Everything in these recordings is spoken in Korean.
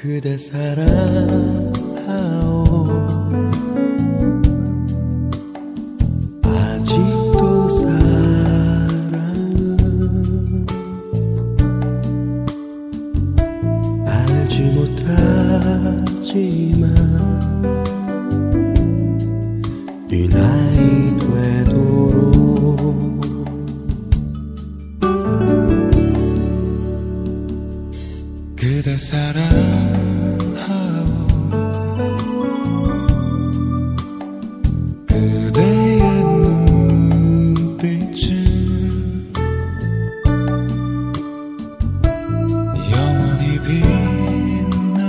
그대 사랑하오. 아직도 사랑은 알지 못하지만 이 나이 되도록 그대 사랑하오. 그대의 눈빛은 영원히 빛나오.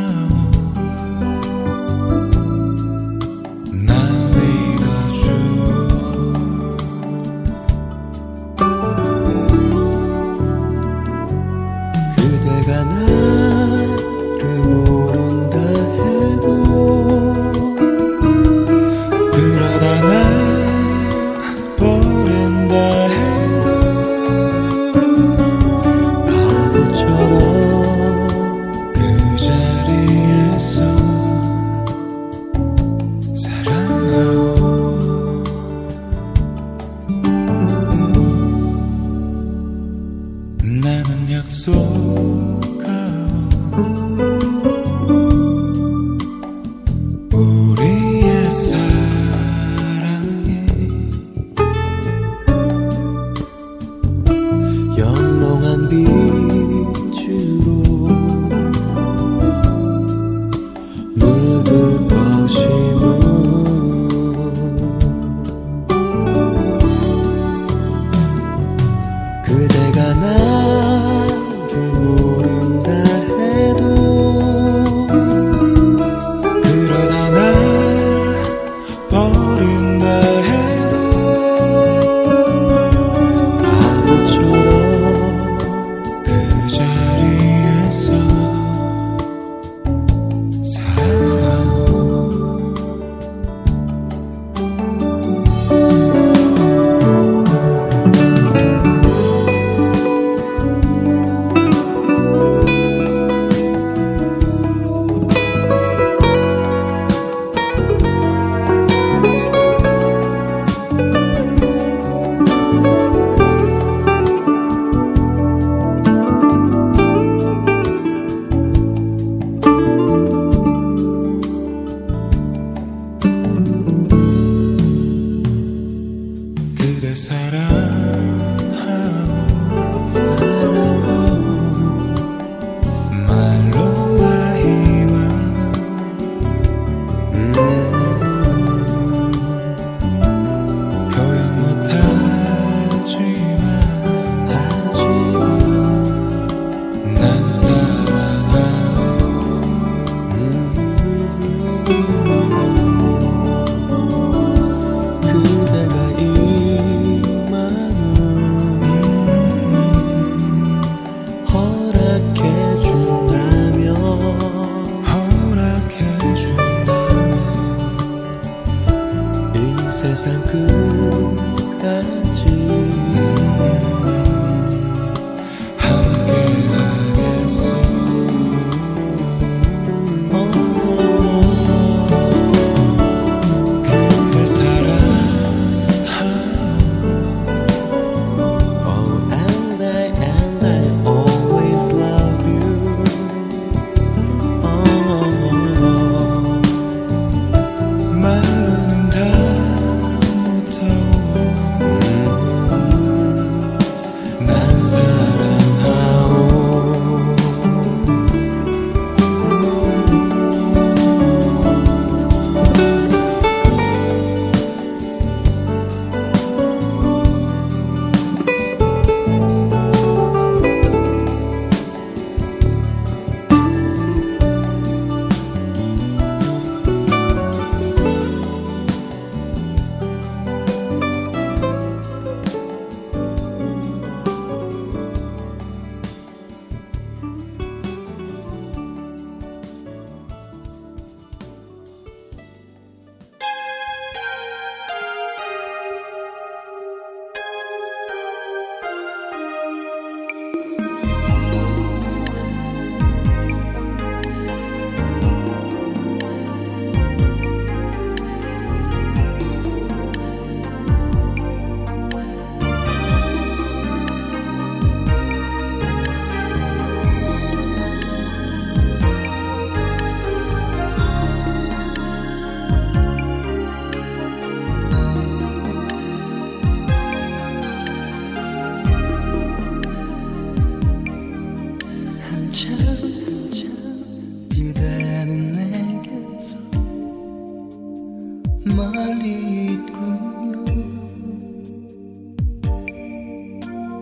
멀리 있군요.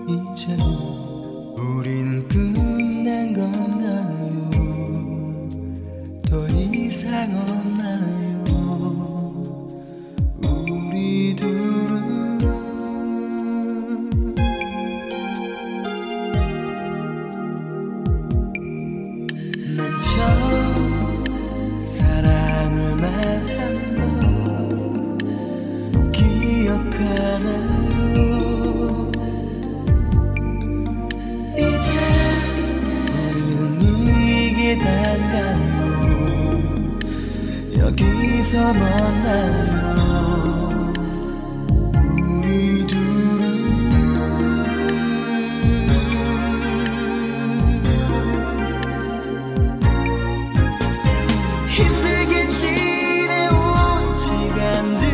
이제 우리는 끝난 건가요? 더 이상 없나요? 우리 둘은 난 처음 사랑을 만난 기억하나요? 이제 우리는 이게 단가요? 여기서 만나요? 우리 둘은 힘들게 지내온 시간들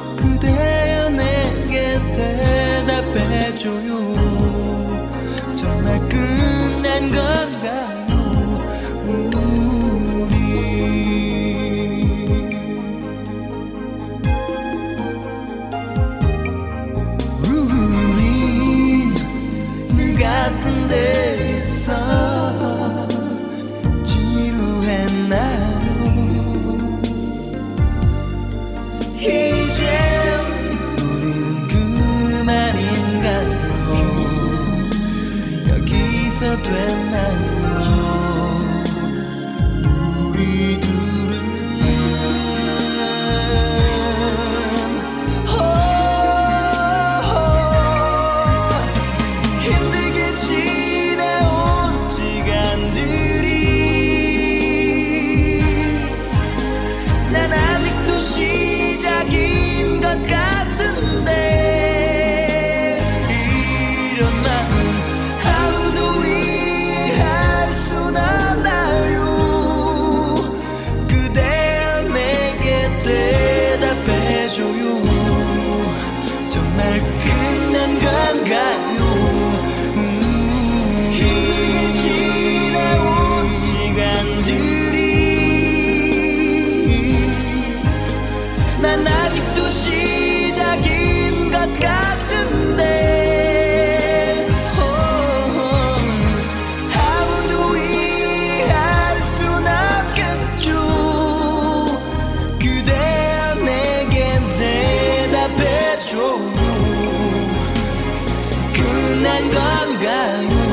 정말 끝난 건가요? 우리 우린 늘 같은 데 있어 지루했나요? 이제 됐나요? 우리 둘은 힘들게 지내온 시간들이 난 아직도 시작인 것 같은데 이런 마음 끝난 건가요? 끝난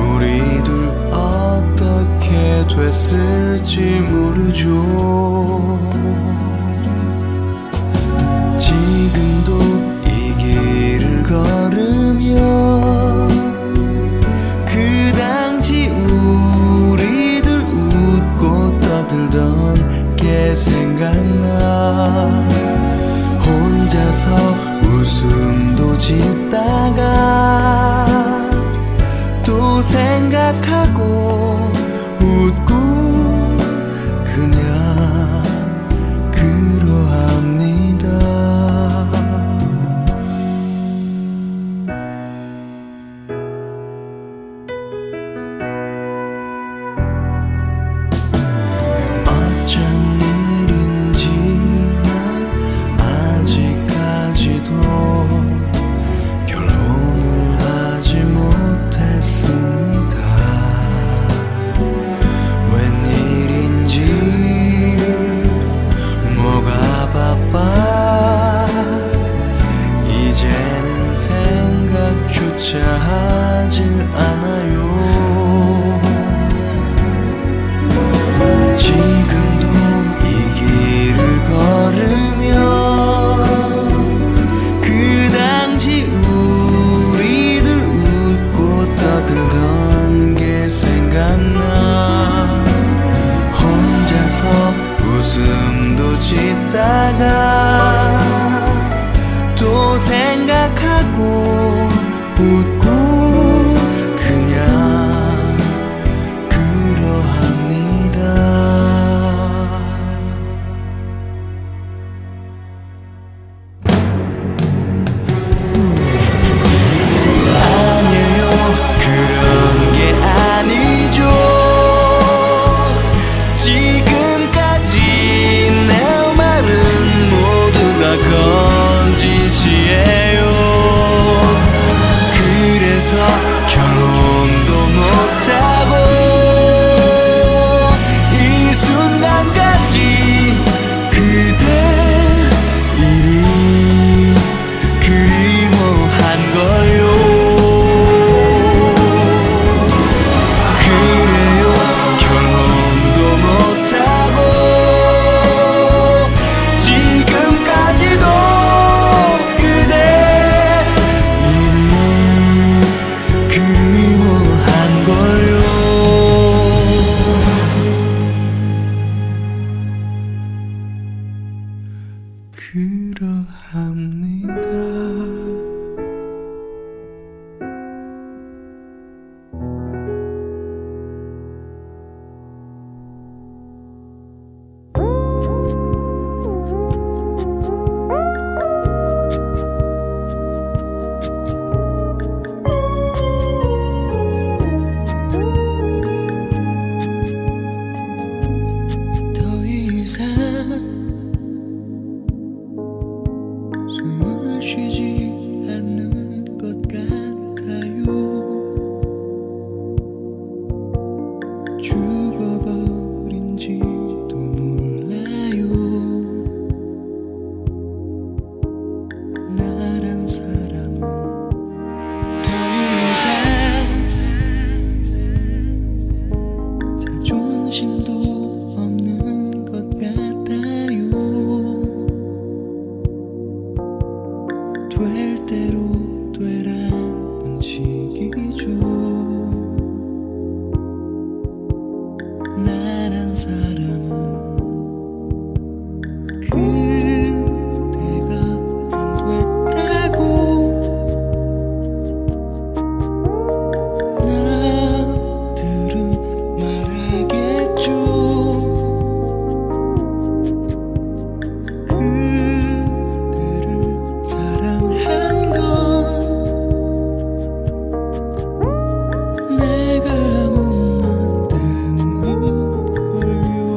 우리 둘 어떻게 됐을지 모르죠. 지금도 이 길을 걸으며 그 당시 우리들 웃고 떠들던 게 생각나. 혼자서 웃음도 짓다가 또 생각하고 웃고 그냥 그러합니다. 어쩐 일인지 난 아직까지도 결혼을 하지 못했습니다. 이제는 생각조차 하질 않아요. 지금도 이 길을 걸으며 그 당시 우리들 웃고 떠들던 게 생각나. 혼자서 웃음도 짓다가 또 생각하고 웃고 그냥 그러합니다. 아니에요, 그런 게 아니죠. 지금까지 내 말은 모두가 진실이에요. 그래서 결혼도 못하고 이 순간까지 그대 이름 그리워한 거요. 그래요, 결혼도 못하고 지금까지도 그러합니다. 더 이상 숨을 쉬지 않는 것 같아요. 죽어버린지도 몰라요. 나란 사람은 더 이상 자존심도 될 대로 되라는 식이죠. 나란 사람은 그대가 안 됐다고 남들은 말하겠죠. 내가 못난 때문일걸요.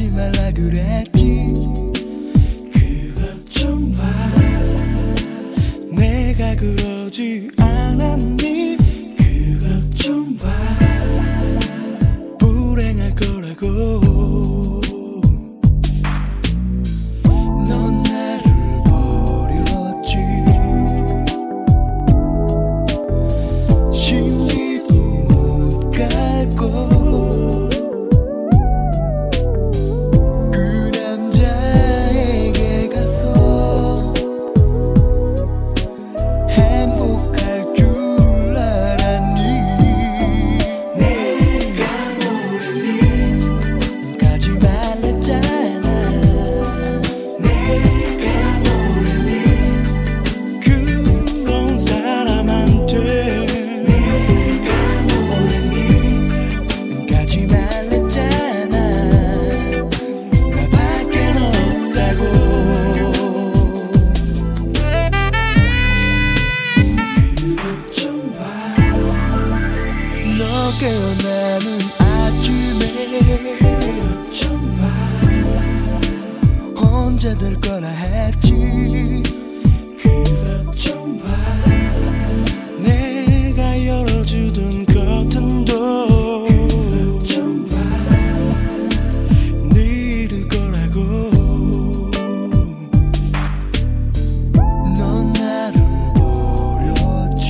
하지 말라 그랬지. 그것 좀 봐. 내가 그러지 않았니? 그것 좀 봐. 불행할 거라고. 넌 나를 버렸지. 신기도 못 갈고. 깨어나는 아침에 그것 좀 봐. 혼자 될 거라 했지. 그것 좀 봐. 내가 열어주던 커튼도 그것 좀 봐. 네 잃을 거라고. 넌 나를 버렸지.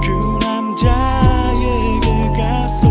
그 남자에게 가서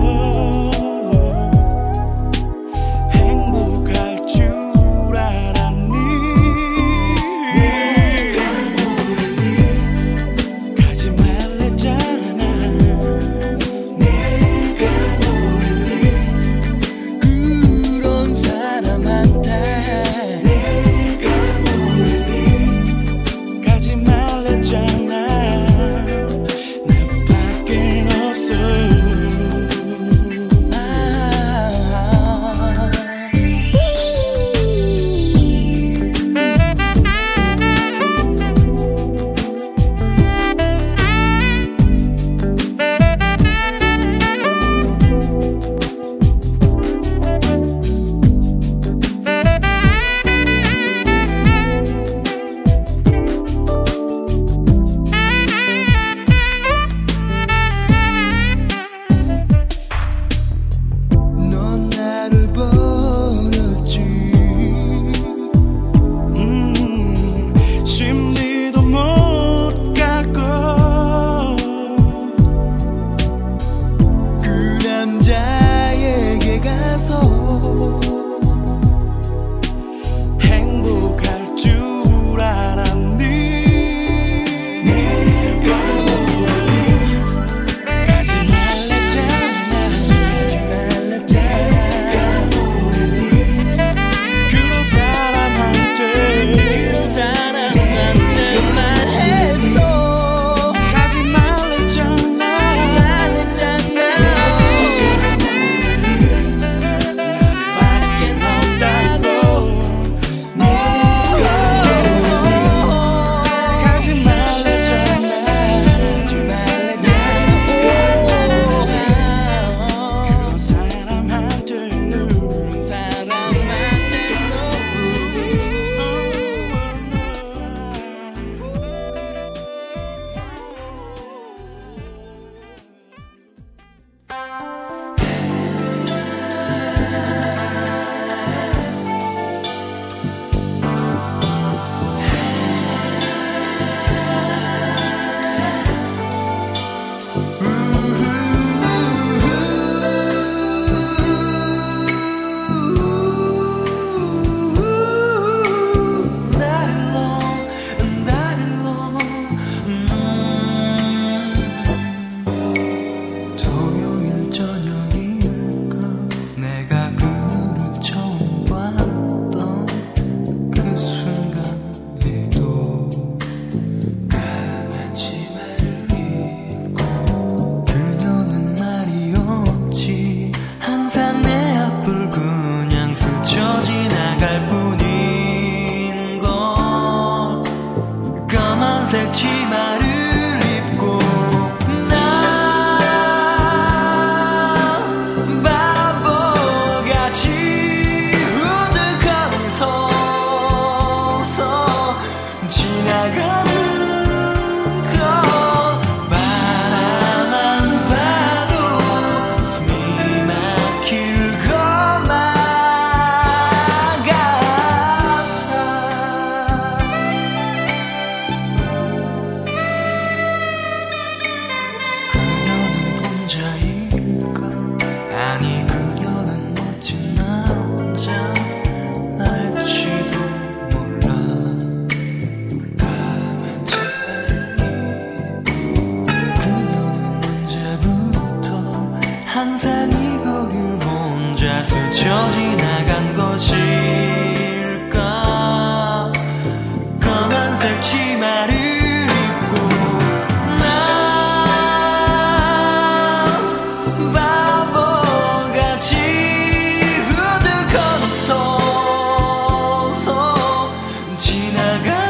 흰색 치마를 입고 나 바보같이 우드거리면서 지나가는 항상 이 곡은 혼자 스쳐 지나간 것일까. 검은색 치마를 입고 난 바보같이 후드거리면서 지나가.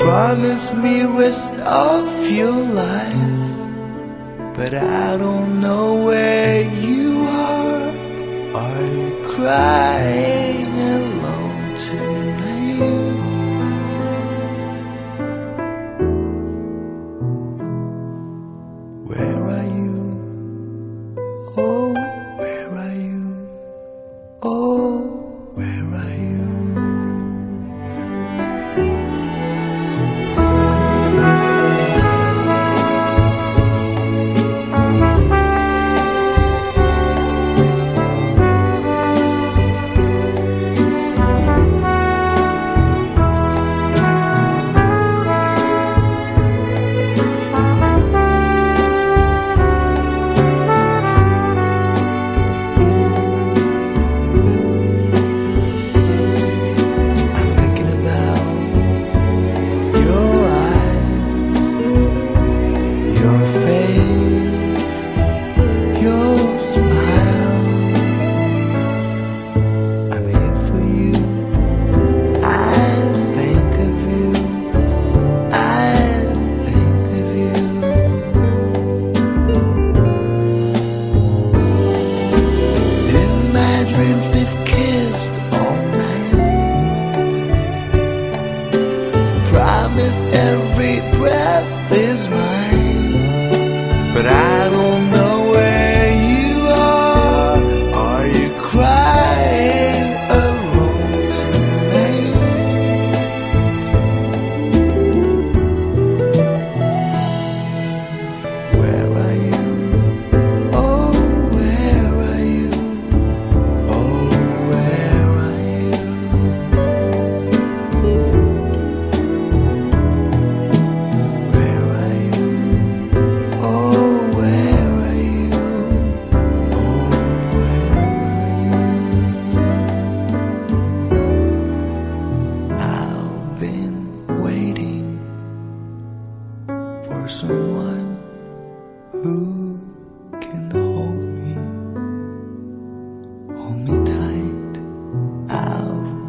Promise me rest of your life, but I don't know where you are. Are you crying alone tonight? Where are you? Oh, where are you? Oh, where are you?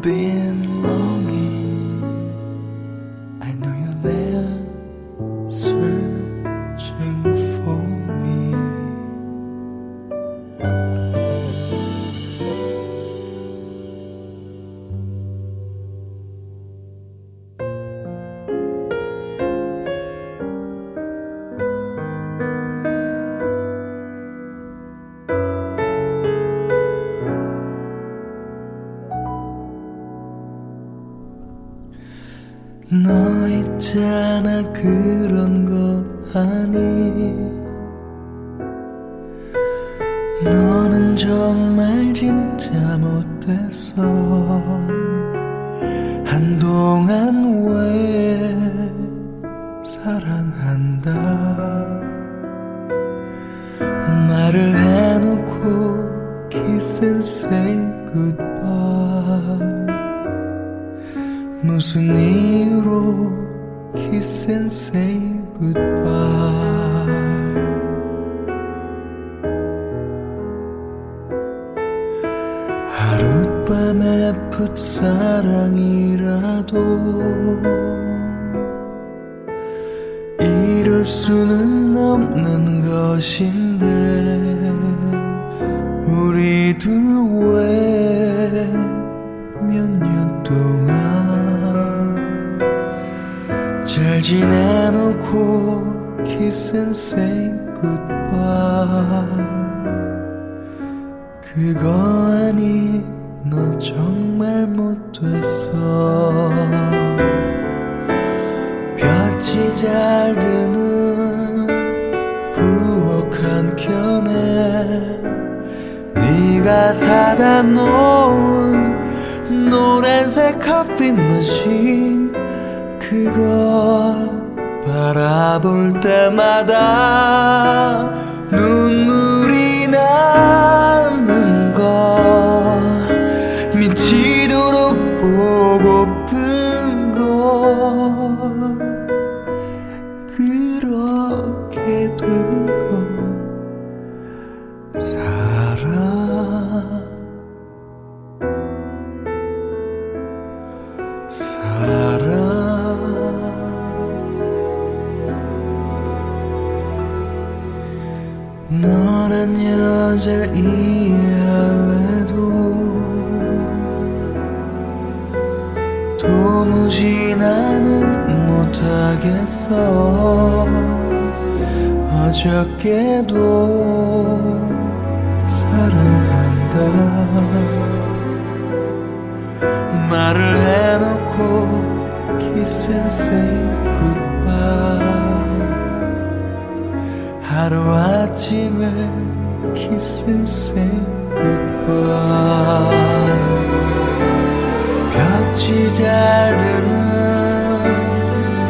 been longing. I know you're there searching for 너 있잖아 그런 거 아니. 너는 정말 진짜 못됐어. 한동안 왜 사랑한다 말을 해놓고 Kiss and say goodbye. 무슨 이유로 Kiss and say goodbye. 하룻밤의 풋사랑이라도 이럴 수는 없는 것인데 우리 둘 왜 몇 년 동안 잘 지내놓고 Kiss and say goodbye. 그거 아니 너 정말 못됐어. 볕이 잘 드는 부엌 한켠에 네가 사다 놓은 노란색 커피 머신, 그걸 바라볼 때마다 눈물이 나는 거. 미치도록 보고픈 거. 그렇게 되는 거. 너란 여자를 이해할래도 도무지 나는 못하겠어. 어저께도 사랑한다 말을 해놓고 Kiss and say goodbye. 하루아침에 Kiss and say goodbye. 볕이 잘 드는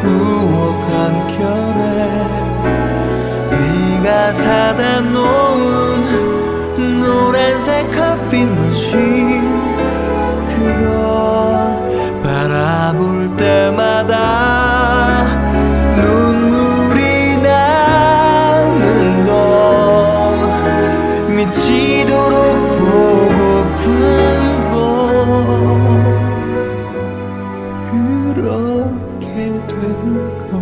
부엌 한켠에 네가 사다 놓은 노란색 커피 머신, 그걸 바라볼 때마다 미치도록 보고픈 거. 그렇게 되는 거.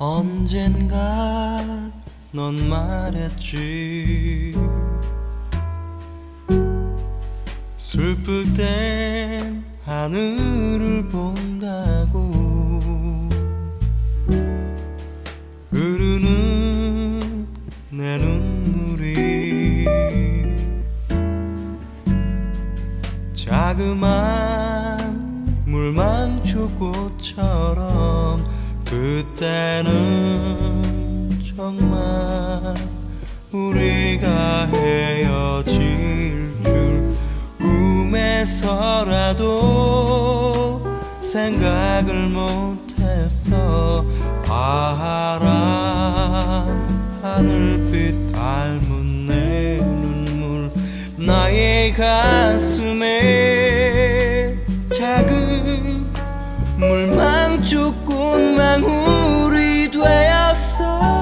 언젠가 넌 말했지. 슬플 땐 하늘을 본다고. 흐르는 내 눈물이 자그만 물망초꽃처럼 그때는 정말 우리가 헤어질 줄 꿈에서라도 생각을 못했어. 파란 하늘빛 닮은 내 눈물 나의 가슴에 작은 물망초꽃 망울이 되었어.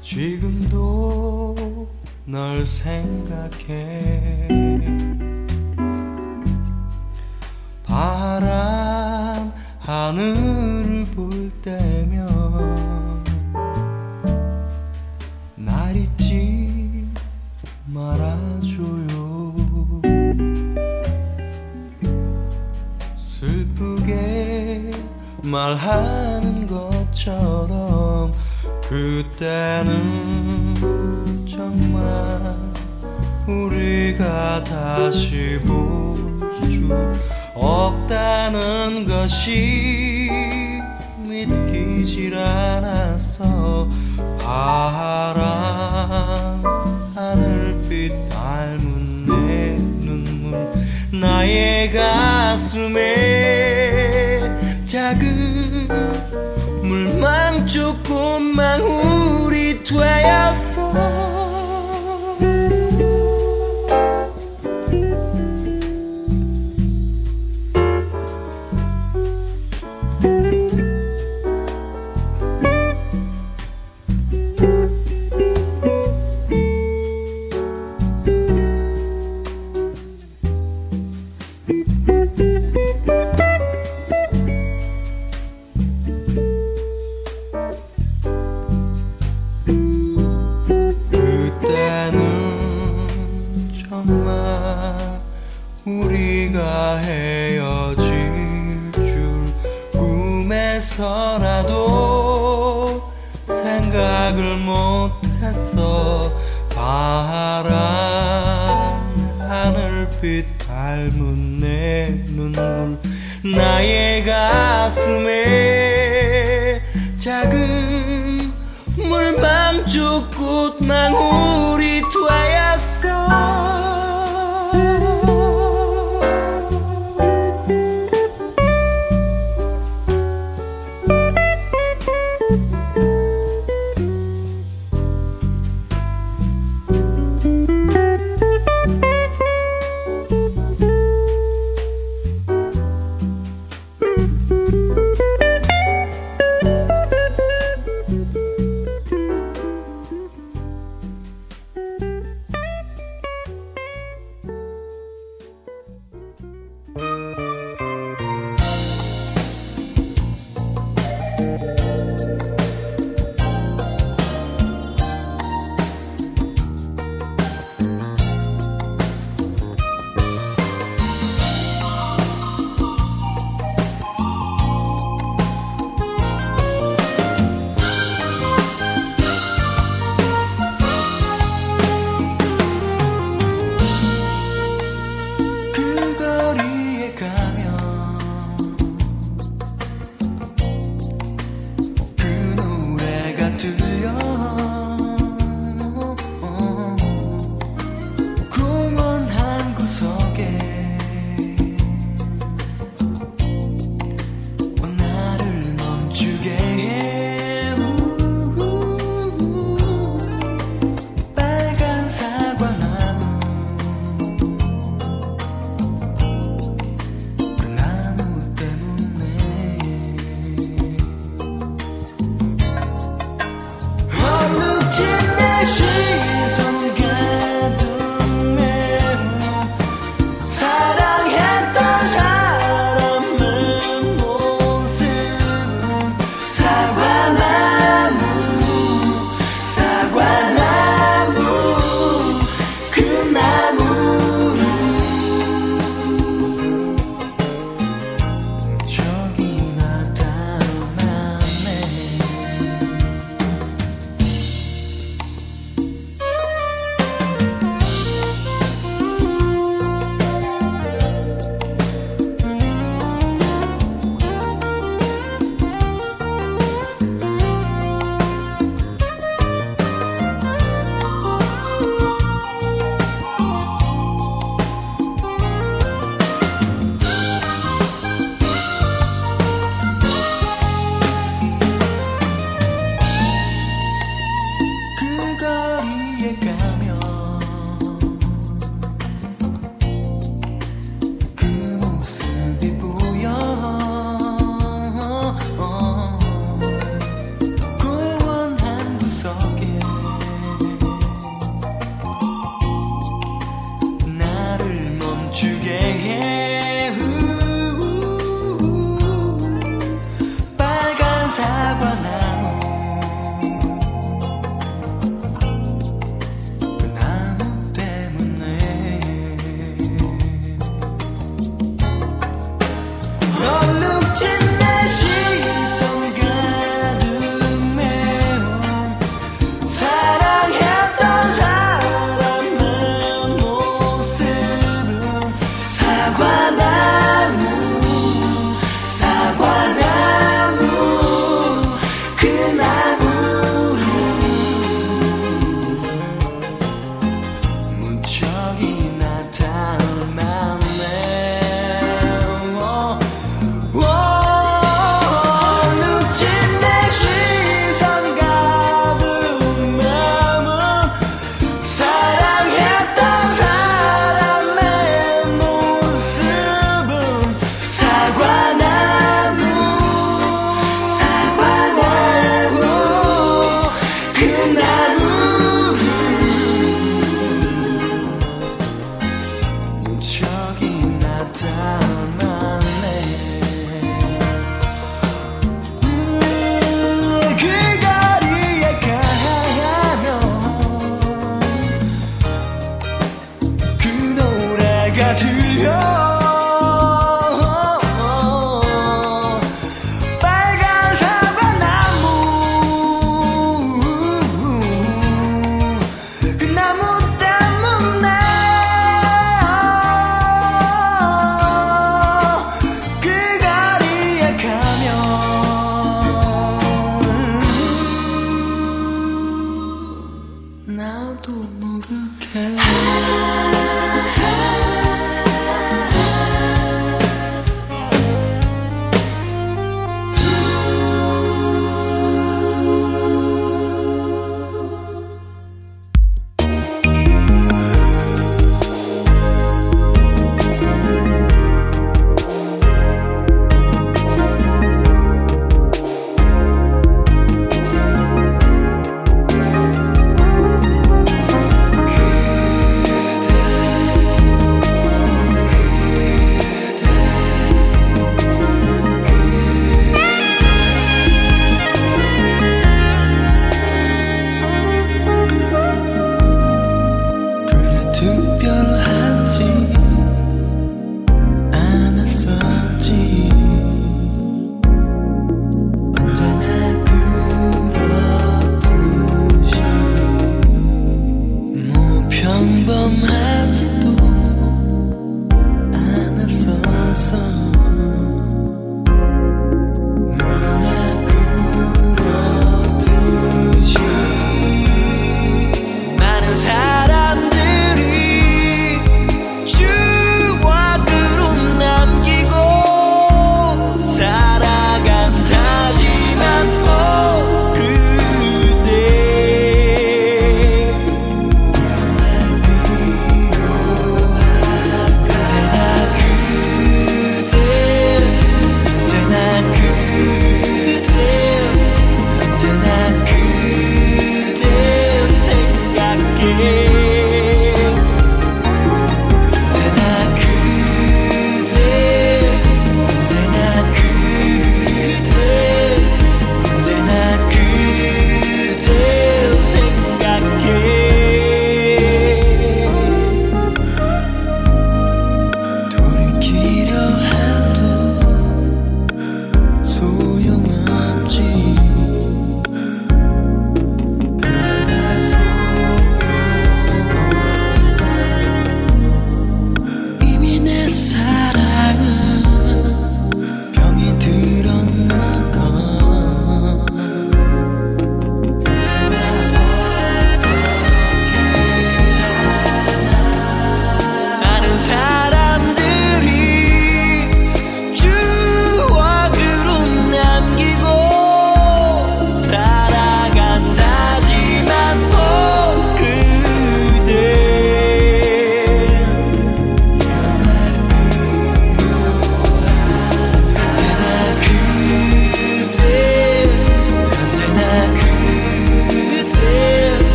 지금도 널 생각해. 파란 하늘을 볼 때면 날 잊지 말아줘요. 슬프게 말하는 것처럼 그때는 정말 우리가 다시 볼 수 없다는 것이 믿기질 않았어. 파란 하늘빛 닮은 내 눈물 나의 가슴에 작은 물망초꽃 망울이 되었어. 그때는 정말 우리가 헤어질 줄 꿈에서라도 생각을 못했어. 파란 하늘빛 닮은 내 눈물 나의 가슴에 작은 물방울꽃 망울이 되었어.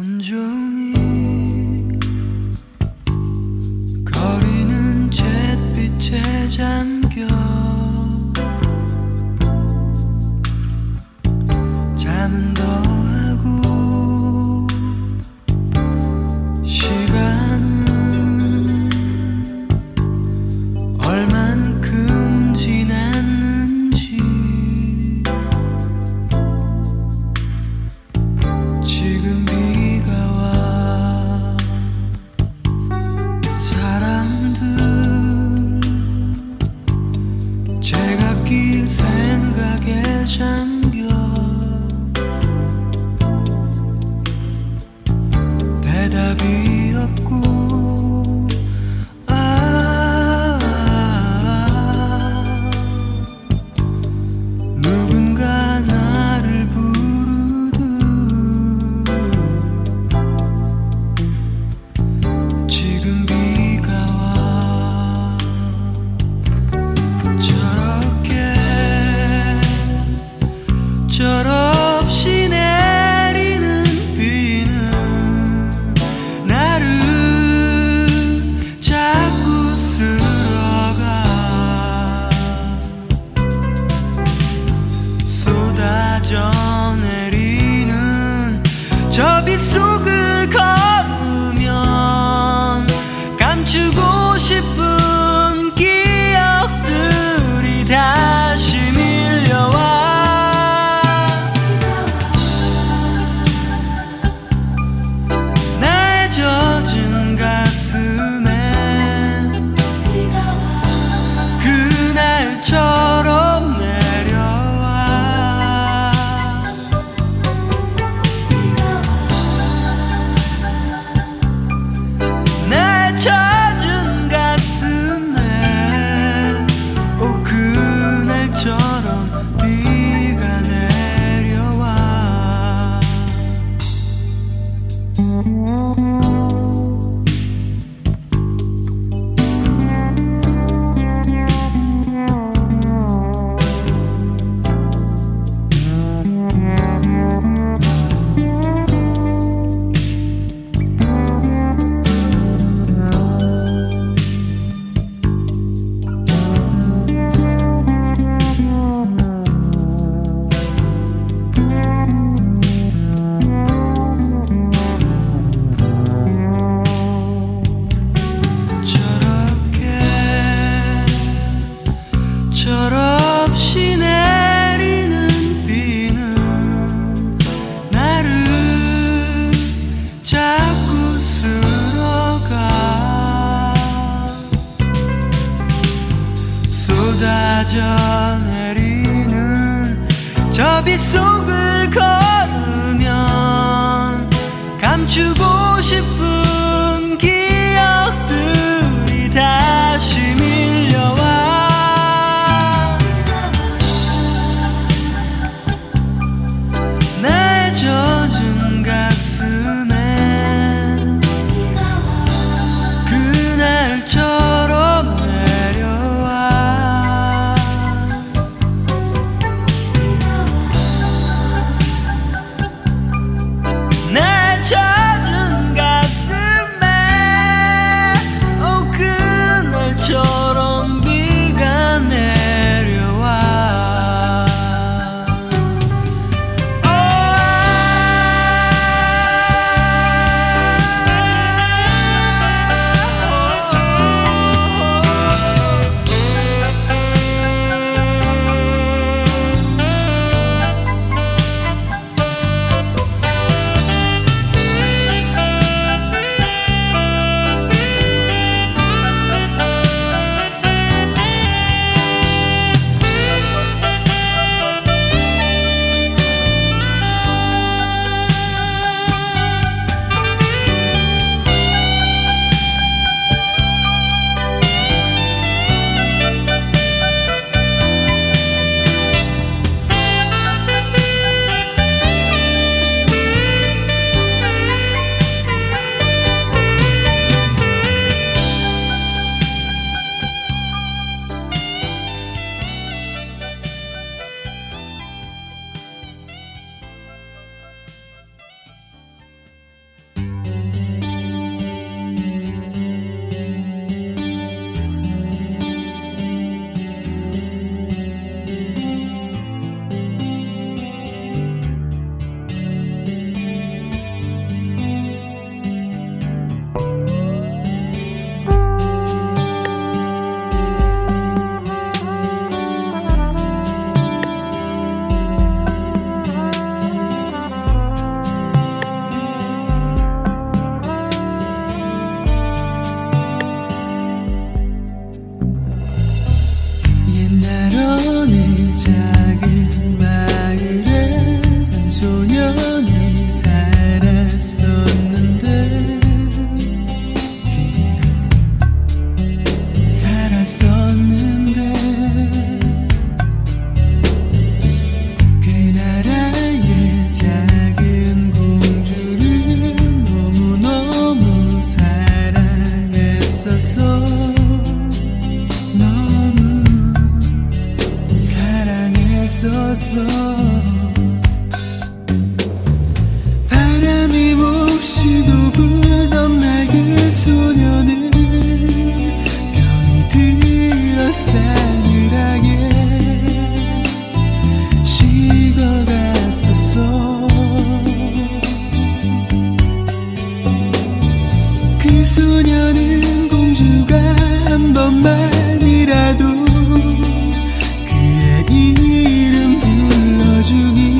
온종일 거리는 잿빛에 잠겨 잠은 더하고 시간은 얼만큼 지났는지 지금 비가 와 사람들 제각기 생각에 잠겨 답이 없고 누군가 나를 부르듯 지금 비가 와 저렇게 철없이 내 쏟아져내리는 저 빗속을 걸으면 감추고 싶은 기억들이 다시 밀려와 나의 젖은 가슴에 그날처럼 없이도 불던 낡은 소녀는 병이 들어 싸늘하게 식어갔었어. 그 소녀는 공주가 한 번만이라도 그의 이름 불러주니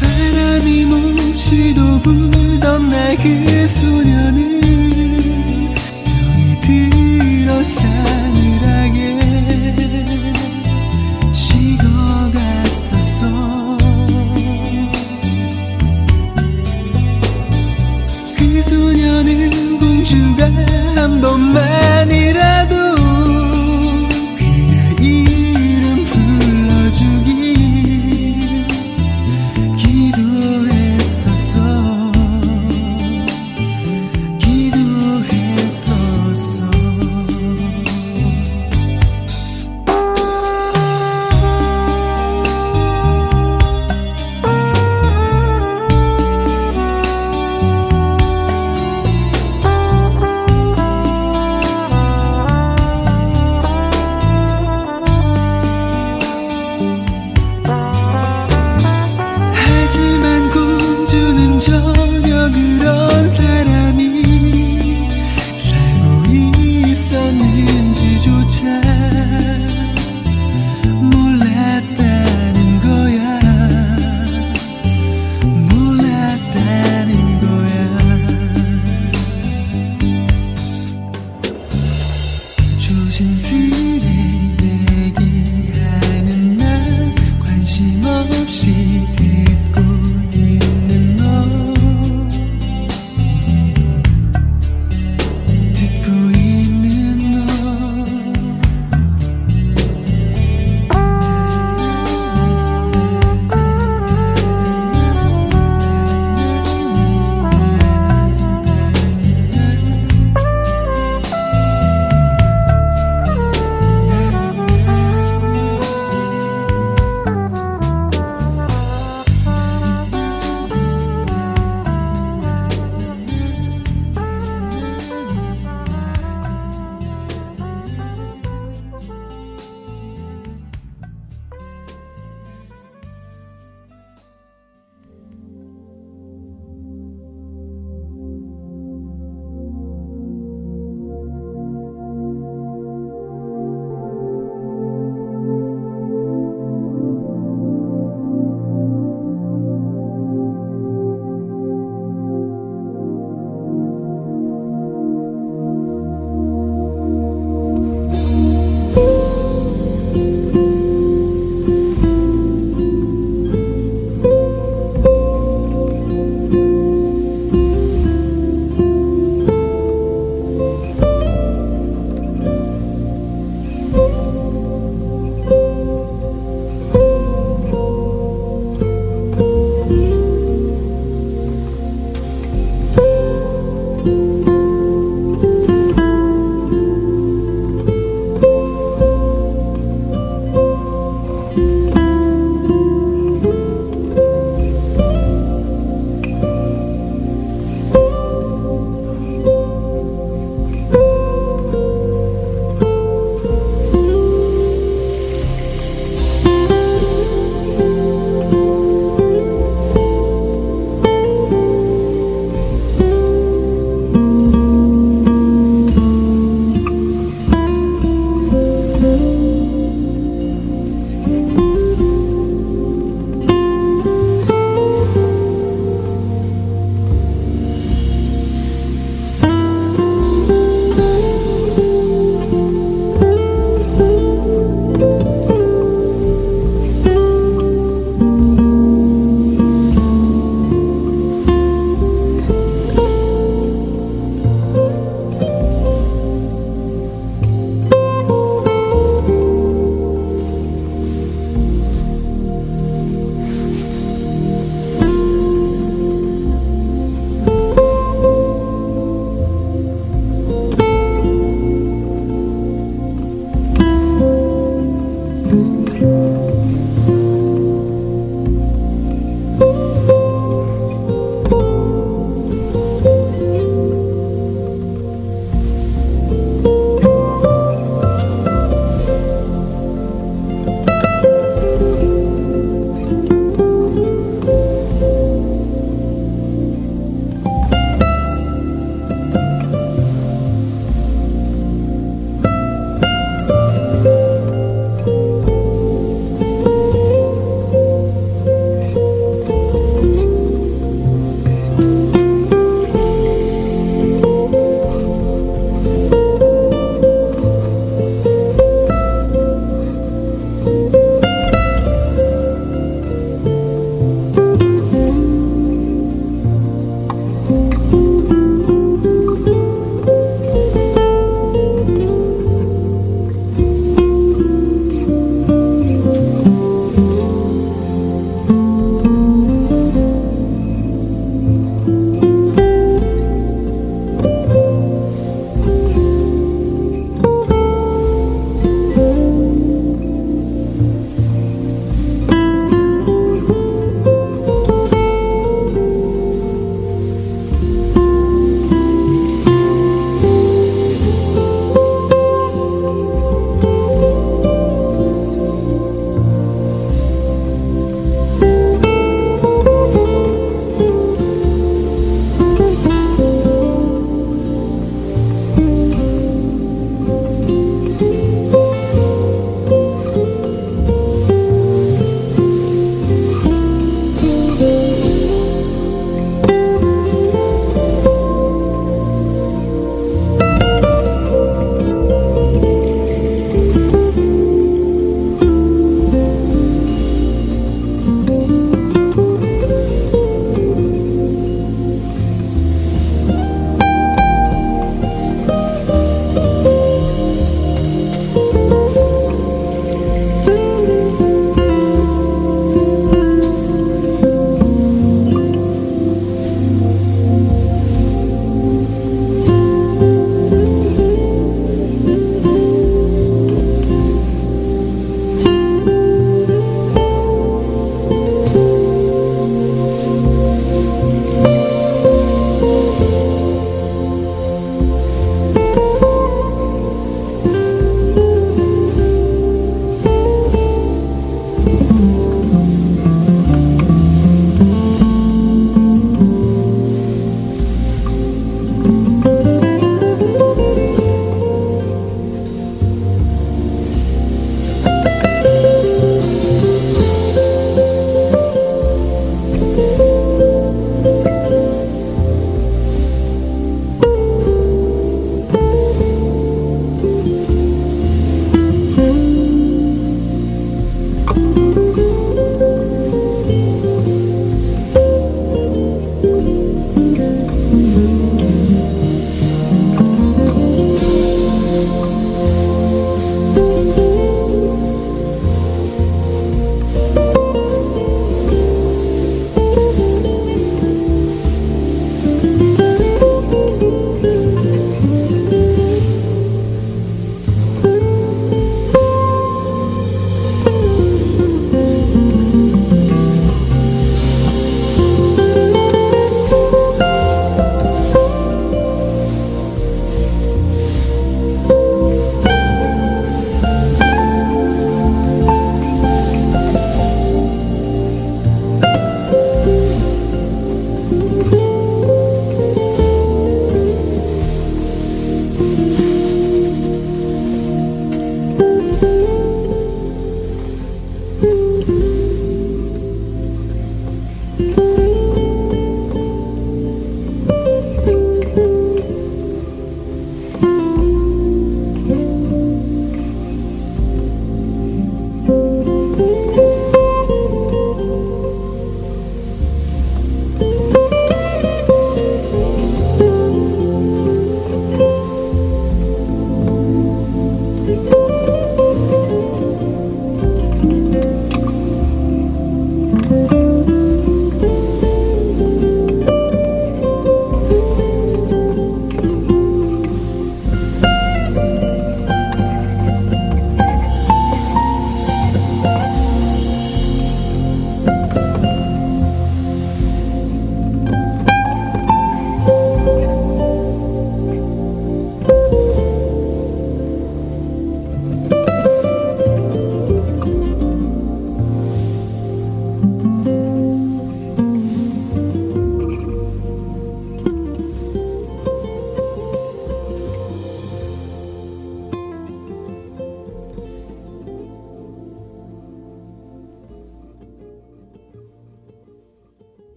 바람이 몹시도 불던 날 그 소녀는 병이 들어 싸늘하게 식어갔었어. 그 소녀는 공주가 한 번만이라도 기도했었어.